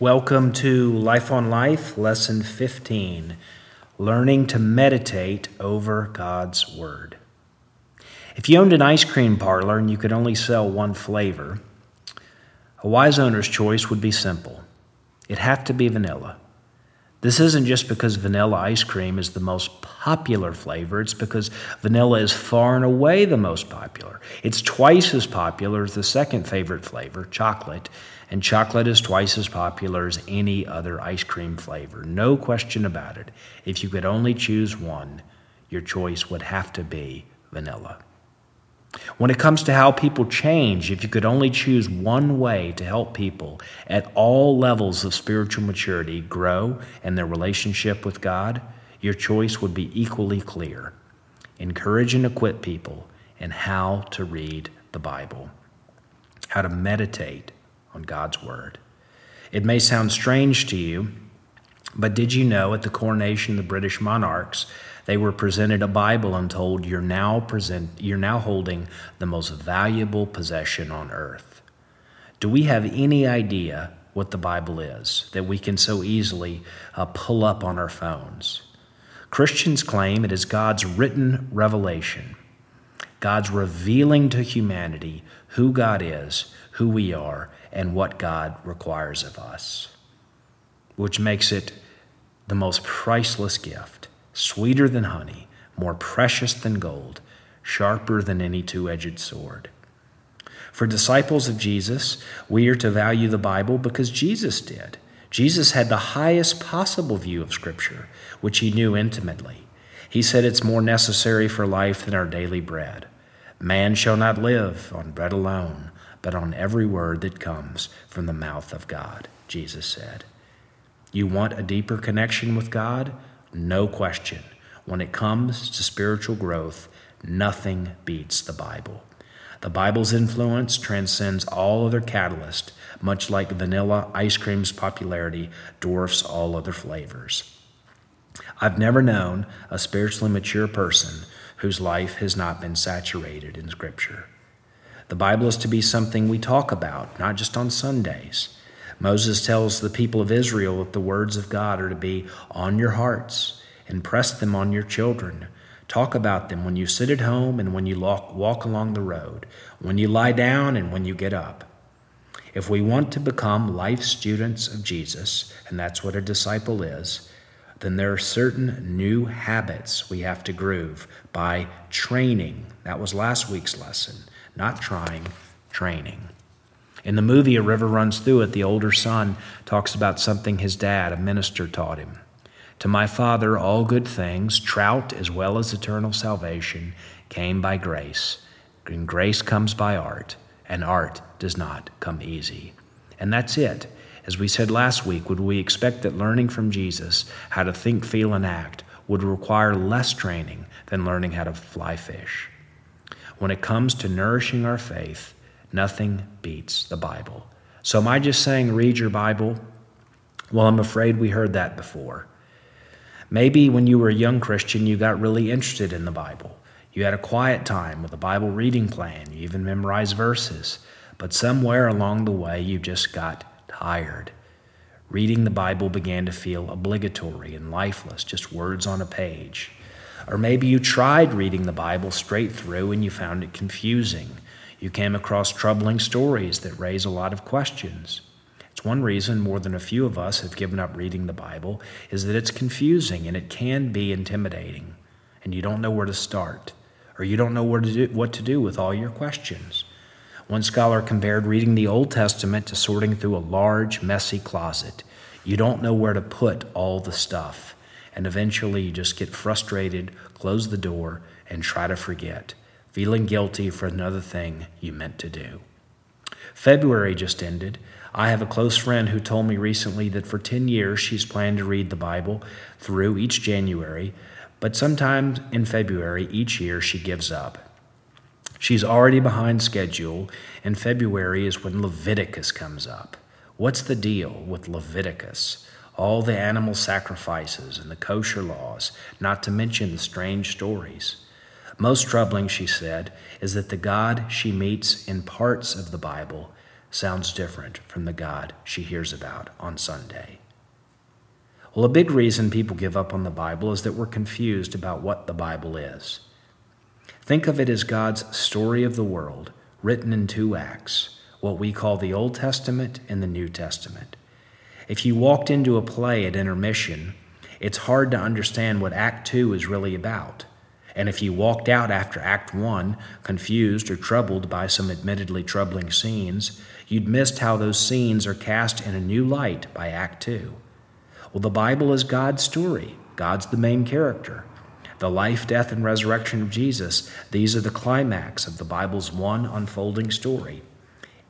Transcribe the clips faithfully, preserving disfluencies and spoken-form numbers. Welcome to Life on Life, Lesson fifteen, Learning to Meditate Over God's Word. If you owned an ice cream parlor and you could only sell one flavor, a wise owner's choice would be simple. It'd have to be vanilla. This isn't just because vanilla ice cream is the most popular flavor. It's because vanilla is far and away the most popular. It's twice as popular as the second favorite flavor, chocolate, and chocolate is twice as popular as any other ice cream flavor. No question about it. If you could only choose one, your choice would have to be vanilla. When it comes to how people change, if you could only choose one way to help people at all levels of spiritual maturity grow and their relationship with God, your choice would be equally clear. Encourage and equip people in how to read the Bible, how to meditate on God's Word. It may sound strange to you, but did you know at the coronation of the British monarchs, they were presented a Bible and told, you're now present, you're now holding the most valuable possession on earth. Do we have any idea what the Bible is that we can so easily uh, pull up on our phones? Christians claim it is God's written revelation, God's revealing to humanity who God is, who we are, and what God requires of us, which makes it the most priceless gift, sweeter than honey, more precious than gold, sharper than any two-edged sword. For disciples of Jesus, we are to value the Bible because Jesus did. Jesus had the highest possible view of Scripture, which he knew intimately. He said it's more necessary for life than our daily bread. Man shall not live on bread alone, but on every word that comes from the mouth of God, Jesus said. You want a deeper connection with God? No question. When it comes to spiritual growth, nothing beats the Bible. The Bible's influence transcends all other catalysts, much like vanilla ice cream's popularity dwarfs all other flavors. I've never known a spiritually mature person whose life has not been saturated in Scripture. The Bible is to be something we talk about, not just on Sundays. Moses tells the people of Israel that the words of God are to be on your hearts, impress them on your children. Talk about them when you sit at home and when you walk along the road, when you lie down and when you get up. If we want to become life students of Jesus, and that's what a disciple is, then there are certain new habits we have to groove by training. That was last week's lesson, not trying, training. In the movie A River Runs Through It, the older son talks about something his dad, a minister, taught him. To my father, all good things, trout as well as eternal salvation, came by grace. And grace comes by art, and art does not come easy. And that's it. As we said last week, would we expect that learning from Jesus how to think, feel, and act would require less training than learning how to fly fish? When it comes to nourishing our faith, nothing beats the Bible. So am I just saying read your Bible? Well, I'm afraid we heard that before. Maybe when you were a young Christian, you got really interested in the Bible. You had a quiet time with a Bible reading plan. You even memorized verses. But somewhere along the way, you just got tired. Reading the Bible began to feel obligatory and lifeless, just words on a page. Or maybe you tried reading the Bible straight through and you found it confusing. You came across troubling stories that raise a lot of questions. It's one reason more than a few of us have given up reading the Bible is that it's confusing and it can be intimidating, and you don't know where to start, or you don't know where to do, what to do with all your questions. One scholar compared reading the Old Testament to sorting through a large, messy closet. You don't know where to put all the stuff, and eventually you just get frustrated, close the door, and try to forget, feeling guilty for another thing you meant to do. February just ended. I have a close friend who told me recently that for ten years she's planned to read the Bible through each January, but sometimes in February each year she gives up. She's already behind schedule, and February is when Leviticus comes up. What's the deal with Leviticus? All the animal sacrifices and the kosher laws, not to mention the strange stories. Most troubling, she said, is that the God she meets in parts of the Bible sounds different from the God she hears about on Sunday. Well, a big reason people give up on the Bible is that we're confused about what the Bible is. Think of it as God's story of the world, written in two acts, what we call the Old Testament and the New Testament. If you walked into a play at intermission, it's hard to understand what Act two is really about. And if you walked out after Act one, confused or troubled by some admittedly troubling scenes, you'd missed how those scenes are cast in a new light by Act two. Well, the Bible is God's story. God's the main character. The life, death, and resurrection of Jesus, these are the climax of the Bible's one unfolding story.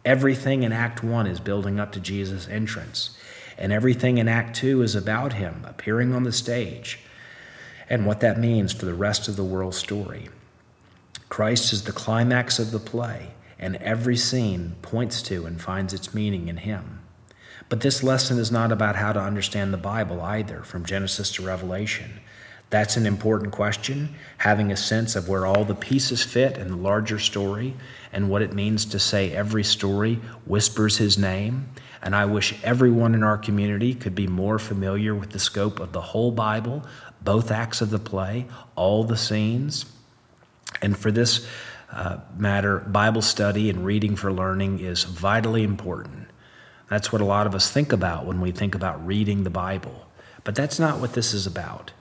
Everything in Act one is building up to Jesus' entrance, and everything in Act two is about him appearing on the stage and what that means for the rest of the world's story. Christ is the climax of the play, and every scene points to and finds its meaning in him. But this lesson is not about how to understand the Bible either, from Genesis to Revelation. That's an important question, having a sense of where all the pieces fit in the larger story and what it means to say every story whispers his name. And I wish everyone in our community could be more familiar with the scope of the whole Bible, both acts of the play, all the scenes. And for this uh, matter, Bible study and reading for learning is vitally important. That's what a lot of us think about when we think about reading the Bible. But that's not what this is about.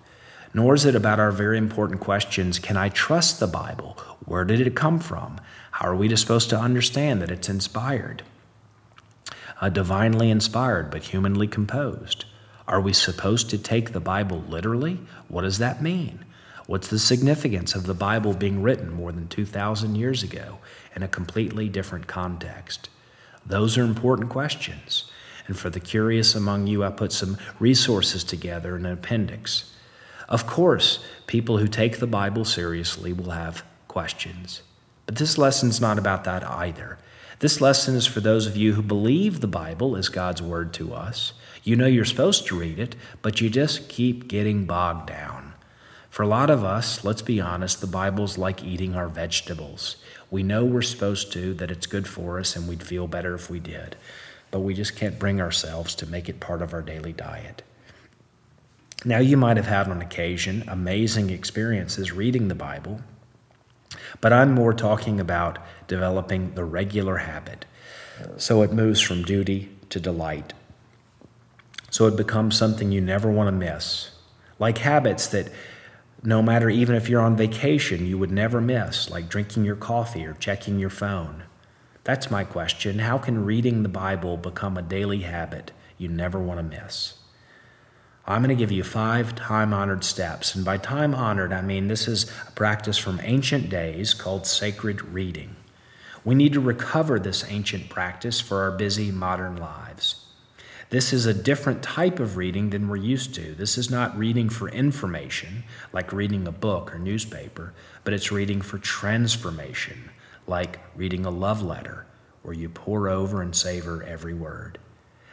Nor is it about our very important questions. Can I trust the Bible? Where did it come from? How are we supposed to understand that it's inspired? Uh, divinely inspired, but humanly composed. Are we supposed to take the Bible literally? What does that mean? What's the significance of the Bible being written more than two thousand years ago in a completely different context? Those are important questions. And for the curious among you, I put some resources together in an appendix. Of course, people who take the Bible seriously will have questions. But this lesson's not about that either. This lesson is for those of you who believe the Bible is God's word to us. You know you're supposed to read it, but you just keep getting bogged down. For a lot of us, let's be honest, the Bible's like eating our vegetables. We know we're supposed to, that it's good for us, and we'd feel better if we did. But we just can't bring ourselves to make it part of our daily diet. Now, you might have had on occasion amazing experiences reading the Bible, but I'm more talking about developing the regular habit, so it moves from duty to delight, so it becomes something you never want to miss, like habits that no matter even if you're on vacation, you would never miss, like drinking your coffee or checking your phone. That's my question. How can reading the Bible become a daily habit you never want to miss? I'm going to give you five time-honored steps. And by time-honored, I mean this is a practice from ancient days called sacred reading. We need to recover this ancient practice for our busy modern lives. This is a different type of reading than we're used to. This is not reading for information, like reading a book or newspaper, but it's reading for transformation, like reading a love letter, where you pore over and savor every word.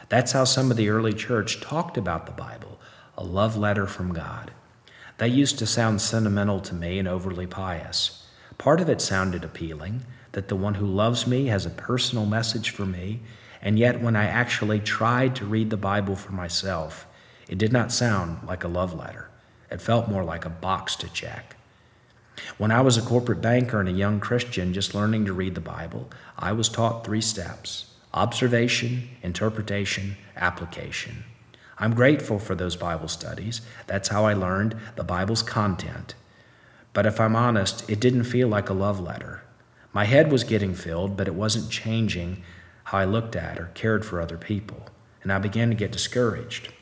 That's how some of the early church talked about the Bible, a love letter from God. That used to sound sentimental to me and overly pious. Part of it sounded appealing, that the one who loves me has a personal message for me, and yet when I actually tried to read the Bible for myself, it did not sound like a love letter. It felt more like a box to check. When I was a corporate banker and a young Christian just learning to read the Bible, I was taught three steps. Observation, interpretation, application. I'm grateful for those Bible studies. That's how I learned the Bible's content. But if I'm honest, it didn't feel like a love letter. My head was getting filled, but it wasn't changing how I looked at or cared for other people. And I began to get discouraged.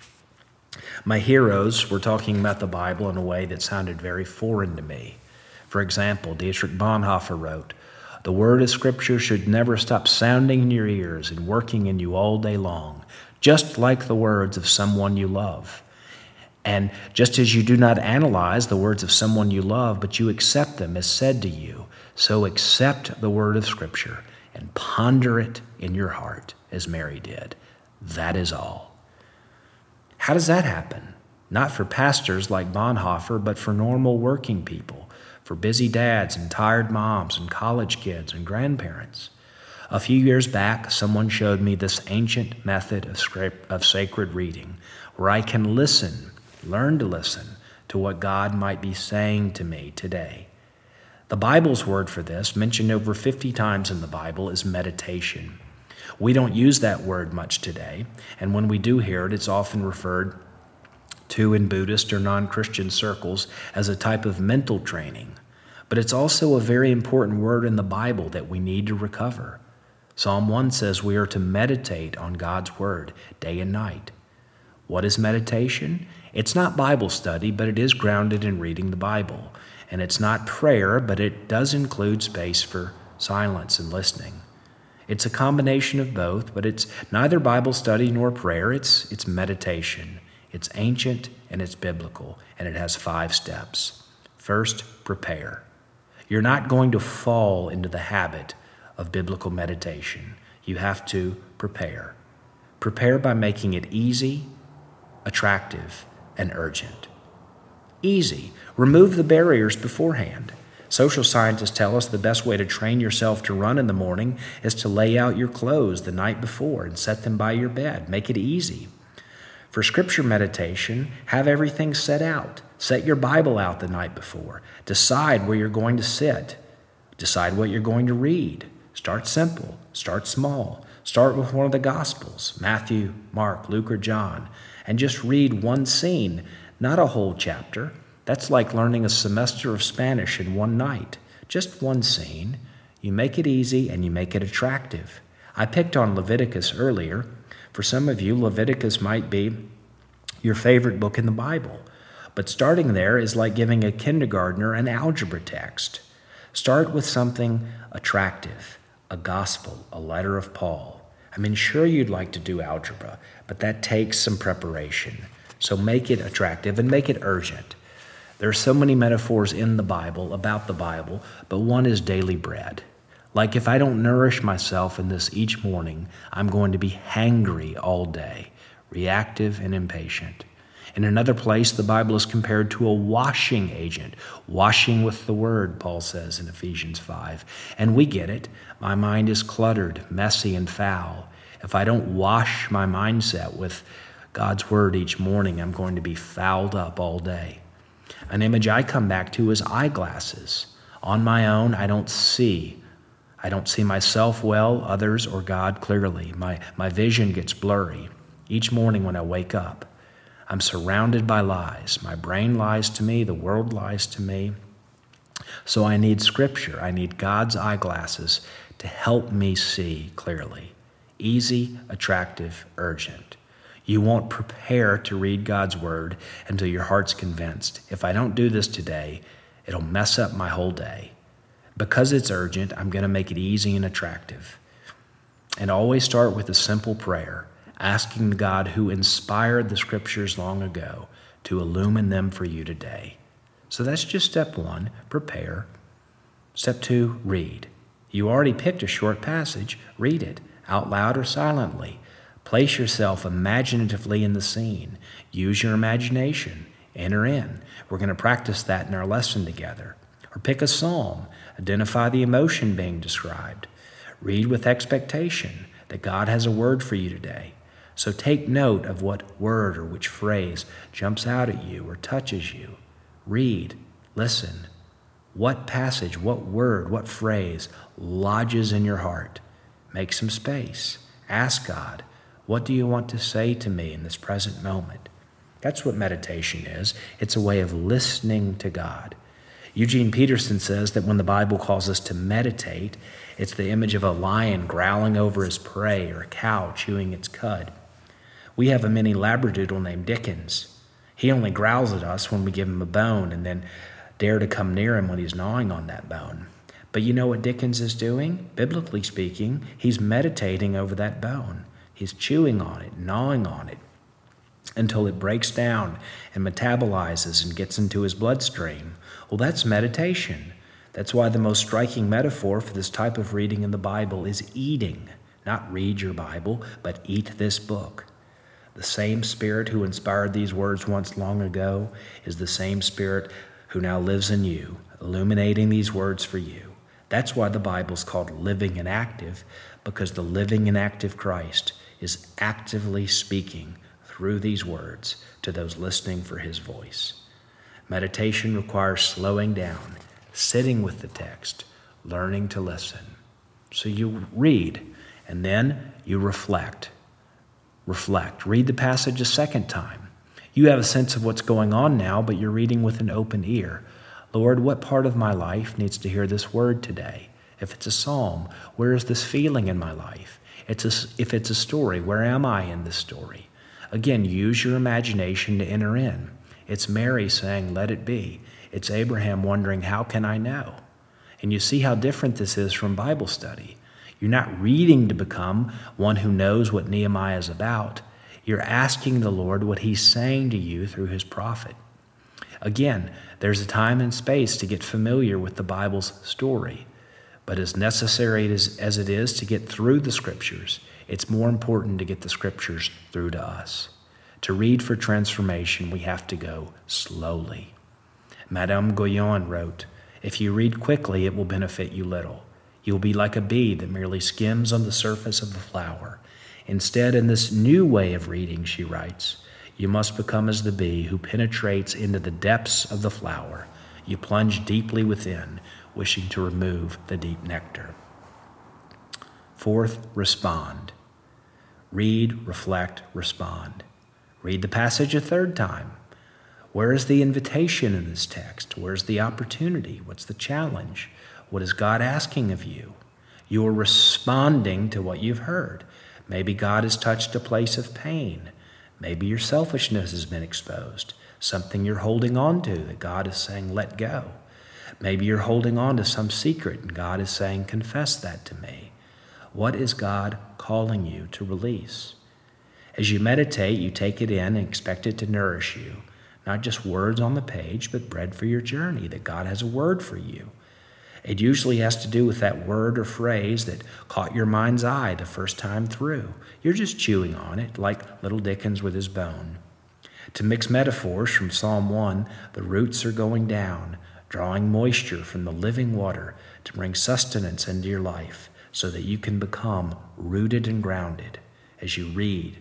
My heroes were talking about the Bible in a way that sounded very foreign to me. For example, Dietrich Bonhoeffer wrote, "The word of Scripture should never stop sounding in your ears and working in you all day long, just like the words of someone you love. And just as you do not analyze the words of someone you love, but you accept them as said to you, so accept the word of Scripture and ponder it in your heart, as Mary did. That is all." How does that happen? Not for pastors like Bonhoeffer, but for normal working people. For busy dads and tired moms and college kids and grandparents. A few years back, someone showed me this ancient method of, script, of sacred reading where I can listen, learn to listen to what God might be saying to me today. The Bible's word for this, mentioned over fifty times in the Bible, is meditation. We don't use that word much today, and when we do hear it, it's often referred to in Buddhist or non-Christian circles as a type of mental training. But it's also a very important word in the Bible that we need to recover. Psalm one says we are to meditate on God's word day and night. What is meditation? It's not Bible study, but it is grounded in reading the Bible. And it's not prayer, but it does include space for silence and listening. It's a combination of both, but it's neither Bible study nor prayer. It's, it's meditation. It's ancient and it's biblical, and it has five steps. First, prepare. You're not going to fall into the habit of biblical meditation. You have to prepare. Prepare by making it easy, attractive, and urgent. Easy. Remove the barriers beforehand. Social scientists tell us the best way to train yourself to run in the morning is to lay out your clothes the night before and set them by your bed. Make it easy. For scripture meditation, have everything set out. Set your Bible out the night before. Decide where you're going to sit. Decide what you're going to read. Start simple. Start small. Start with one of the Gospels, Matthew, Mark, Luke, or John, and just read one scene, not a whole chapter. That's like learning a semester of Spanish in one night. Just one scene. You make it easy and you make it attractive. I picked on Leviticus earlier. For some of you, Leviticus might be your favorite book in the Bible. But starting there is like giving a kindergartner an algebra text. Start with something attractive, a gospel, a letter of Paul. I mean, sure, you'd like to do algebra, but that takes some preparation. So make it attractive and make it urgent. There are so many metaphors in the Bible, about the Bible, but one is daily bread. Like if I don't nourish myself in this each morning, I'm going to be hangry all day, reactive and impatient. In another place, the Bible is compared to a washing agent, washing with the word, Paul says in Ephesians five. And we get it. My mind is cluttered, messy, and foul. If I don't wash my mindset with God's word each morning, I'm going to be fouled up all day. An image I come back to is eyeglasses. On my own, I don't see I don't see myself well, others, or God clearly. My, my vision gets blurry each morning when I wake up. I'm surrounded by lies. My brain lies to me. The world lies to me. So I need Scripture. I need God's eyeglasses to help me see clearly. Easy, attractive, urgent. You won't prepare to read God's Word until your heart's convinced. If I don't do this today, it'll mess up my whole day. Because it's urgent, I'm going to make it easy and attractive. And always start with a simple prayer, asking the God who inspired the scriptures long ago to illumine them for you today. So that's just step one, prepare. Step two, read. You already picked a short passage. Read it, out loud or silently. Place yourself imaginatively in the scene. Use your imagination. Enter in. We're going to practice that in our lesson together. Or pick a psalm, identify the emotion being described. Read with expectation that God has a word for you today. So take note of what word or which phrase jumps out at you or touches you. Read, listen. What passage, what word, what phrase lodges in your heart? Make some space. Ask God, what do you want to say to me in this present moment? That's what meditation is. It's a way of listening to God. Eugene Peterson says that when the Bible calls us to meditate, it's the image of a lion growling over his prey or a cow chewing its cud. We have a mini labradoodle named Dickens. He only growls at us when we give him a bone and then dare to come near him when he's gnawing on that bone. But you know what Dickens is doing? Biblically speaking, he's meditating over that bone. He's chewing on it, gnawing on it, until it breaks down and metabolizes and gets into his bloodstream. Well, that's meditation. That's why the most striking metaphor for this type of reading in the Bible is eating. Not read your Bible, but eat this book. The same Spirit who inspired these words once long ago is the same Spirit who now lives in you, illuminating these words for you. That's why the Bible's called living and active, because the living and active Christ is actively speaking through these words to those listening for his voice. Meditation requires slowing down, sitting with the text, learning to listen. So you read, and then you reflect. Reflect. Read the passage a second time. You have a sense of what's going on now, but you're reading with an open ear. Lord, what part of my life needs to hear this word today? If it's a psalm, where is this feeling in my life? It's a, if it's a story, where am I in this story? Again, use your imagination to enter in. It's Mary saying, let it be. It's Abraham wondering, how can I know? And you see how different this is from Bible study. You're not reading to become one who knows what Nehemiah is about. You're asking the Lord what he's saying to you through his prophet. Again, there's a time and space to get familiar with the Bible's story. But as necessary as it is to get through the Scriptures, it's more important to get the Scriptures through to us. To read for transformation, we have to go slowly. Madame Guyon wrote, if you read quickly, it will benefit you little. You'll be like a bee that merely skims on the surface of the flower. Instead, in this new way of reading, she writes, you must become as the bee who penetrates into the depths of the flower. You plunge deeply within, wishing to remove the deep nectar. Fourth, respond. Read, reflect, respond. Read the passage a third time. Where is the invitation in this text? Where's the opportunity? What's the challenge? What is God asking of you? You're responding to what you've heard. Maybe God has touched a place of pain. Maybe your selfishness has been exposed, something you're holding on to that God is saying, let go. Maybe you're holding on to some secret and God is saying, confess that to me. What is God calling you to release? As you meditate, you take it in and expect it to nourish you. Not just words on the page, but bread for your journey, that God has a word for you. It usually has to do with that word or phrase that caught your mind's eye the first time through. You're just chewing on it, like little Dickens with his bone. To mix metaphors from Psalm one, the roots are going down, drawing moisture from the living water to bring sustenance into your life so that you can become rooted and grounded as you read,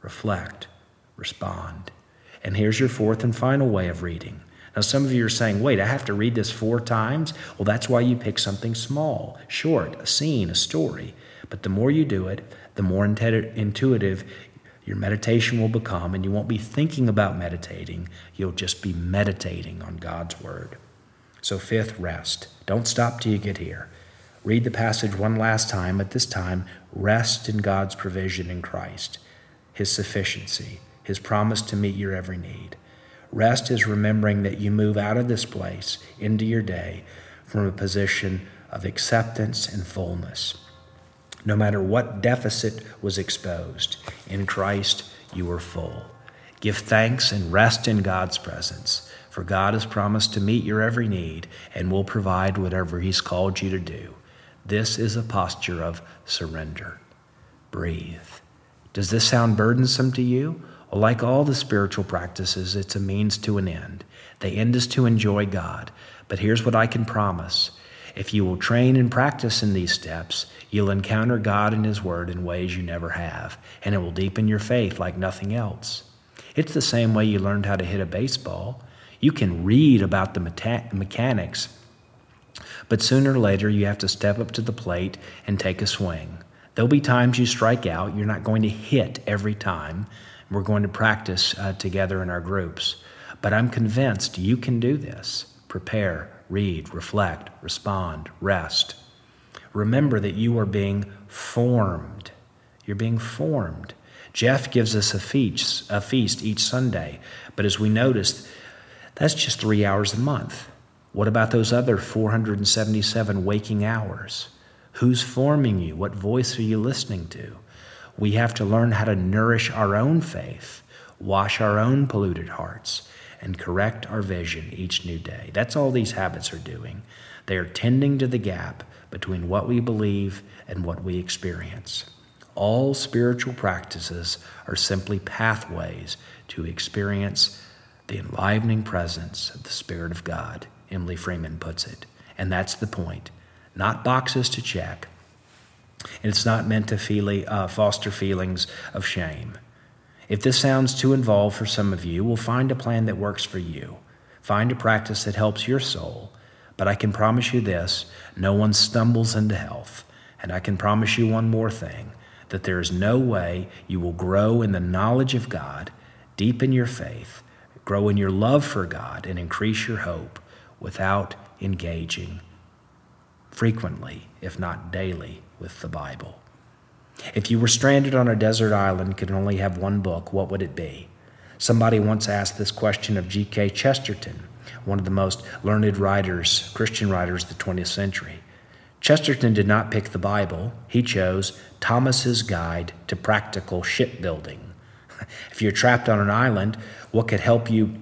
reflect, respond. And here's your fourth and final way of reading. Now, some of you are saying, wait, I have to read this four times? Well, that's why you pick something small, short, a scene, a story. But the more you do it, the more intuitive your meditation will become, and you won't be thinking about meditating. You'll just be meditating on God's word. So fifth, rest. Don't stop till you get here. Read the passage one last time, but this time, rest in God's provision in Christ, his sufficiency, his promise to meet your every need. Rest is remembering that you move out of this place into your day from a position of acceptance and fullness. No matter what deficit was exposed, in Christ you are full. Give thanks and rest in God's presence, for God has promised to meet your every need and will provide whatever he's called you to do. This is a posture of surrender. Breathe. Does this sound burdensome to you? Like all the spiritual practices, it's a means to an end. The end is to enjoy God. But here's what I can promise. If you will train and practice in these steps, you'll encounter God and his word in ways you never have, and it will deepen your faith like nothing else. It's the same way you learned how to hit a baseball. You can read about the meta- mechanics, but sooner or later you have to step up to the plate and take a swing. There'll be times you strike out. You're not going to hit every time. We're going to practice uh, together in our groups. But I'm convinced you can do this. Prepare, read, reflect, respond, rest. Remember that you are being formed. You're being formed. Jeff gives us a feast, a feast each Sunday. But as we noticed, that's just three hours a month. What about those other four hundred seventy-seven waking hours? Who's forming you? What voice are you listening to? We have to learn how to nourish our own faith, wash our own polluted hearts, and correct our vision each new day. That's all these habits are doing. They are tending to the gap between what we believe and what we experience. All spiritual practices are simply pathways to experience the enlivening presence of the Spirit of God, Emily Freeman puts it. And that's the point. Not boxes to check, And it's not meant to feel, uh, foster feelings of shame. If this sounds too involved for some of you, we'll find a plan that works for you. Find a practice that helps your soul. But I can promise you this, no one stumbles into health. And I can promise you one more thing, that there is no way you will grow in the knowledge of God, deepen your faith, grow in your love for God, and increase your hope without engaging frequently, if not daily, with the Bible. If you were stranded on a desert island, could only have one book, what would it be? Somebody once asked this question of G K Chesterton, one of the most learned writers, Christian writers of the twentieth century. Chesterton did not pick the Bible. He chose Thomas's Guide to Practical Shipbuilding. If you're trapped on an island, what could help you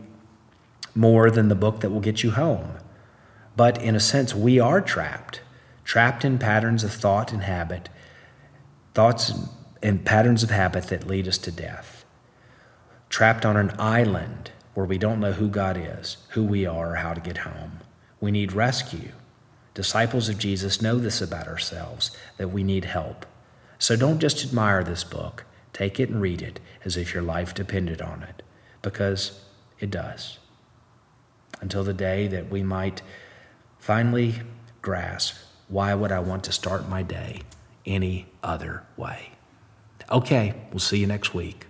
more than the book that will get you home? But in a sense, we are trapped, trapped in patterns of thought and habit, thoughts and patterns of habit that lead us to death, trapped on an island where we don't know who God is, who we are, or how to get home. We need rescue. Disciples of Jesus know this about ourselves, that we need help. So don't just admire this book. Take it and read it as if your life depended on it, because it does. Until the day that we might finally grasp, why would I want to start my day any other way? Okay, we'll see you next week.